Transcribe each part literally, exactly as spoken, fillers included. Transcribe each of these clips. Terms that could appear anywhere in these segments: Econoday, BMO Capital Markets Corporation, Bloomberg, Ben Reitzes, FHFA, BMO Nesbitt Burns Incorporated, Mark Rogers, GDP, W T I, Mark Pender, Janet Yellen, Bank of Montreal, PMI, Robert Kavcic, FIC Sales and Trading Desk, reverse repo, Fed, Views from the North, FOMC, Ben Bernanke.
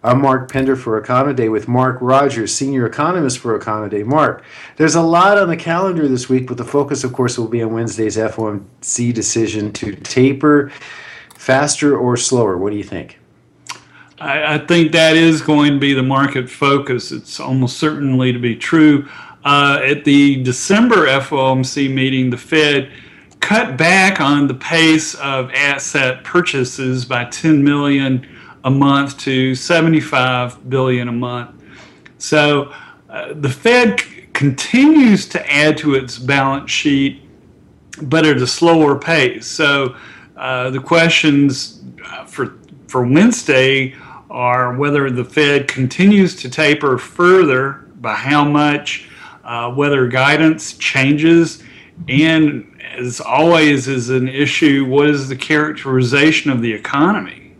I'm Mark Pender for Econoday with Mark Rogers, Senior Economist for Econoday. Mark, there's a lot on the calendar this week, but the focus, of course, will be on Wednesday's F O M C decision to taper faster or slower. What do you think? I, I think that is going to be the market focus. It's almost certainly to be true. Uh, at the December F O M C meeting, the Fed cut back on the pace of asset purchases by ten million a month to seventy-five billion dollars a month. So uh, the Fed c- continues to add to its balance sheet, but at a slower pace. So uh, the questions uh, for, for Wednesday are whether the Fed continues to taper further, by how much, uh, whether guidance changes, and as always is an issue, what is the characterization of the economy?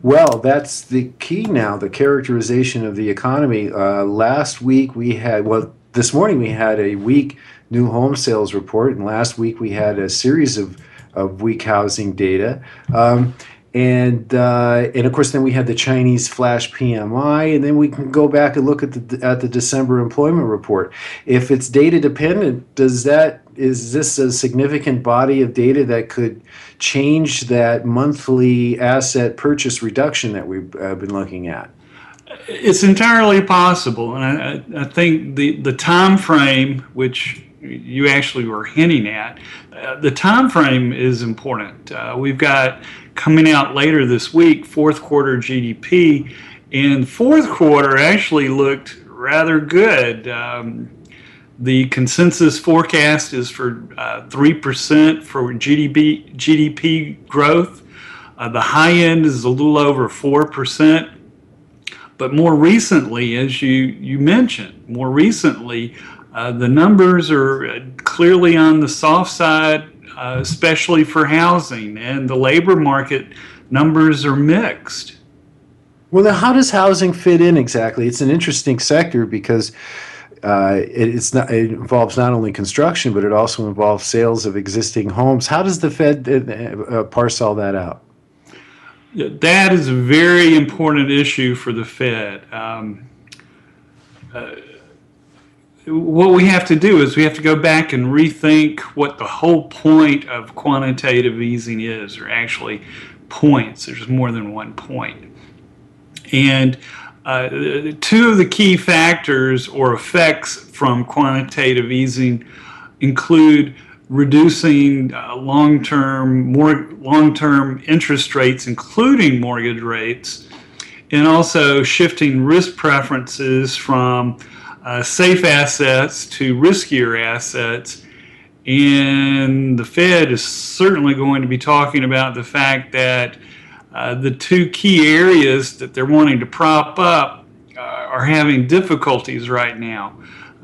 Well, that's the key now, the characterization of the economy. Uh, last week we had, well, this morning we had a weak new home sales report, and last week we had a series of, of weak housing data. Um, and, uh, and of course, then we had the Chinese flash P M I, and then we can go back and look at the, at the December employment report. If it's data dependent, does that is this a significant body of data that could change that monthly asset purchase reduction that we've uh, been looking at? It's entirely possible, and I, I think the, the time frame, which you actually were hinting at, uh, the time frame is important. Uh, we've got coming out later this week, fourth quarter G D P, and fourth quarter actually looked rather good. Um, The consensus forecast is for uh, three percent for G D P, G D P growth. Uh, the high end is a little over four percent. But more recently, as you, you mentioned, more recently, uh, the numbers are clearly on the soft side, uh, especially for housing. And the labor market numbers are mixed. Well, now how does housing fit in exactly? It's an interesting sector because Uh, it, it's not, it involves not only construction, but it also involves sales of existing homes. How does the Fed uh, parse all that out? That is a very important issue for the Fed. Um, uh, what we have to do is we have to go back and rethink what the whole point of quantitative easing is, or actually points. There's more than one point. And Uh, two of the key factors or effects from quantitative easing include reducing uh, long-term more long-term interest rates, including mortgage rates, and also shifting risk preferences from uh, safe assets to riskier assets. And the Fed is certainly going to be talking about the fact that Uh, the two key areas that they're wanting to prop up uh, are having difficulties right now.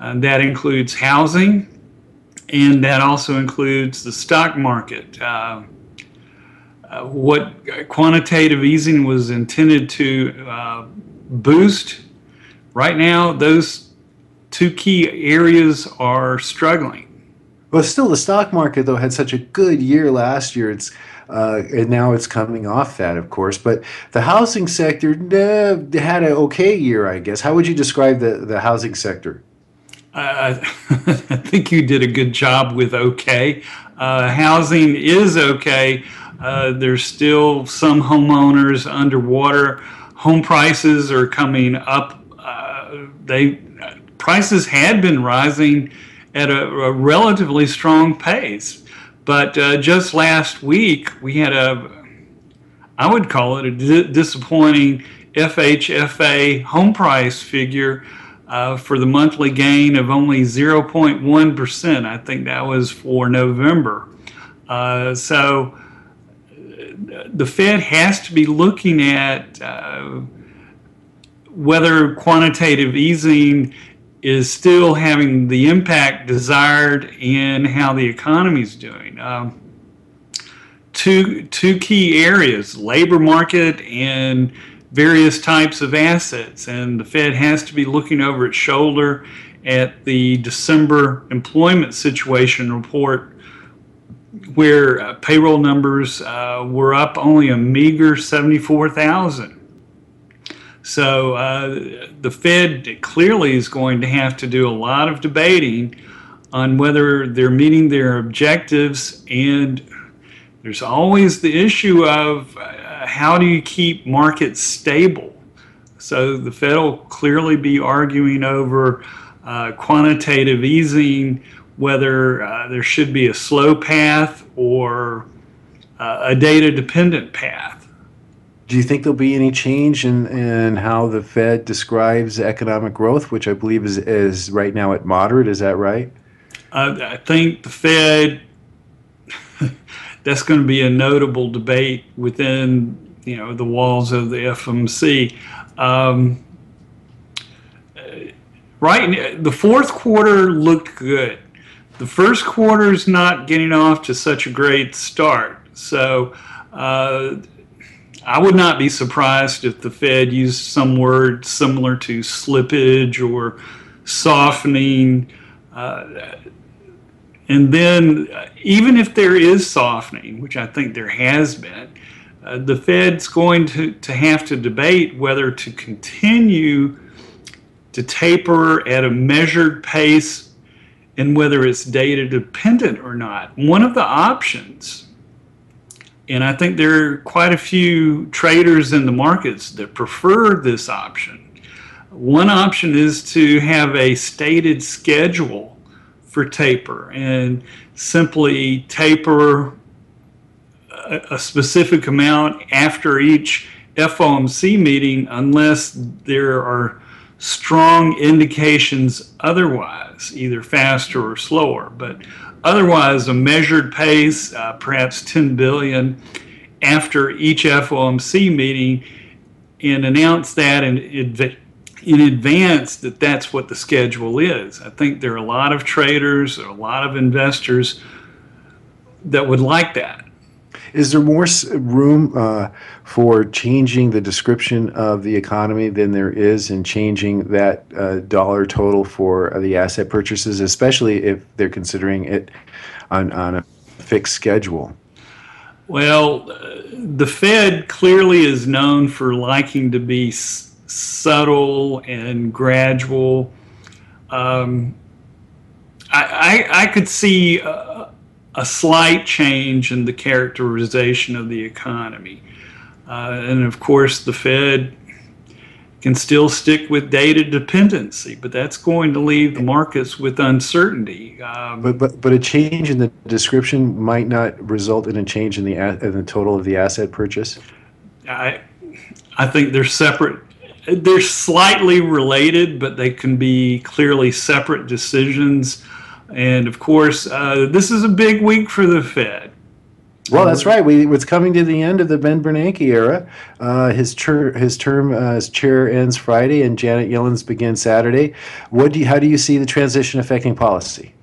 Uh, that includes housing, and that also includes the stock market. Uh, uh, what quantitative easing was intended to uh, boost, right now those two key areas are struggling. Well, still the stock market, though, had such a good year last year. It's Uh, and now it's coming off that, of course. But the housing sector uh, had an okay year, I guess. How would you describe the, the housing sector? Uh, I think you did a good job with okay. Uh, housing is okay. Uh, there's still some homeowners underwater. Home prices are coming up. Uh, they prices had been rising at a, a relatively strong pace. But uh, just last week, we had a, I would call it a di- disappointing F H F A home price figure uh, for the monthly gain of only zero point one percent. I think that was for November. Uh, so the Fed has to be looking at uh, whether quantitative easing is still having the impact desired in how the economy's doing. Um, two two key areas, labor market and various types of assets, and the Fed has to be looking over its shoulder at the December employment situation report, where uh, payroll numbers uh, were up only a meager seventy-four thousand. So uh, the Fed clearly is going to have to do a lot of debating on whether they're meeting their objectives, and there's always the issue of uh, how do you keep markets stable? So the Fed will clearly be arguing over uh, quantitative easing, whether uh, there should be a slow path or uh, a data-dependent path. Do you think there'll be any change in, in how the Fed describes economic growth, which I believe is, is right now at moderate? Is that right? Uh, I think the Fed, that's going to be a notable debate within, you know, the walls of the F O M C. Um, right, the fourth quarter looked good. The first quarter is not getting off to such a great start. So uh, I would not be surprised if the Fed used some word similar to slippage or softening. Uh, and then uh, even if there is softening, which I think there has been, uh, the Fed's going to, to have to debate whether to continue to taper at a measured pace and whether it's data dependent or not. One of the options, and I think there are quite a few traders in the markets that prefer this option, one option is to have a stated schedule for taper and simply taper a, a specific amount after each F O M C meeting unless there are strong indications otherwise, either faster or slower. But otherwise, a measured pace, uh, perhaps ten billion after each F O M C meeting, and announce that in advance. in advance that that's what the schedule is. I think there are a lot of traders, a lot of investors that would like that. Is there more room uh, for changing the description of the economy than there is in changing that uh, dollar total for uh, the asset purchases, especially if they're considering it on, on a fixed schedule? Well, uh, the Fed clearly is known for liking to be s- subtle and gradual. Um, I, I, I could see a, a slight change in the characterization of the economy. Uh, and of course, the Fed can still stick with data dependency, but that's going to leave the markets with uncertainty. Um, but, but but a change in the description might not result in a change in the, in the total of the asset purchase? I, I think they're separate. They're slightly related, but they can be clearly separate decisions. And, of course, uh, this is a big week for the Fed. Well, that's right. We, it's coming to the end of the Ben Bernanke era. Uh, his, ter- his term uh, as chair ends Friday, and Janet Yellen's begins Saturday. What do you, how do you see the transition affecting policy?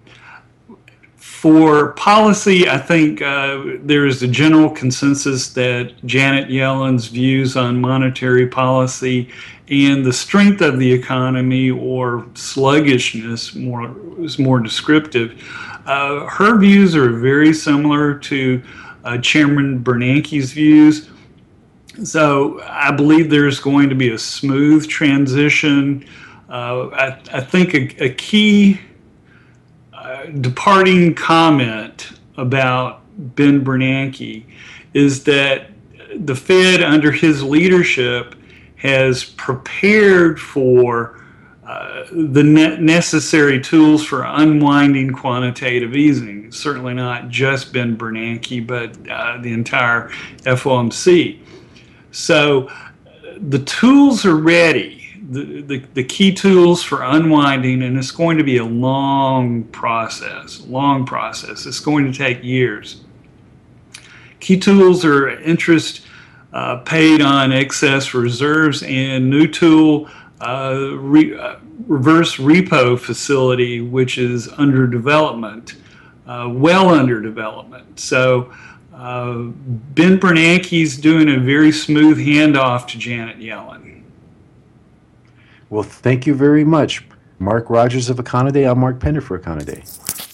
For policy, I think uh, there is a general consensus that Janet Yellen's views on monetary policy and the strength of the economy, or sluggishness, more is more descriptive. Uh, her views are very similar to uh, Chairman Bernanke's views. So I believe there's going to be a smooth transition. Uh, I, I think a, a key Uh, departing comment about Ben Bernanke is that the Fed under his leadership has prepared for uh, the ne- necessary tools for unwinding quantitative easing. Certainly not just Ben Bernanke, but uh, the entire F O M C. So uh, the tools are ready. The, the, the key tools for unwinding, and it's going to be a long process, long process. It's going to take years. Key tools are interest uh, paid on excess reserves and new tool, uh, re, uh, reverse repo facility, which is under development, uh, well under development. So Uh, Ben Bernanke's doing a very smooth handoff to Janet Yellen. Well, thank you very much. Mark Rogers of Econoday. I'm Mark Pender for Econoday.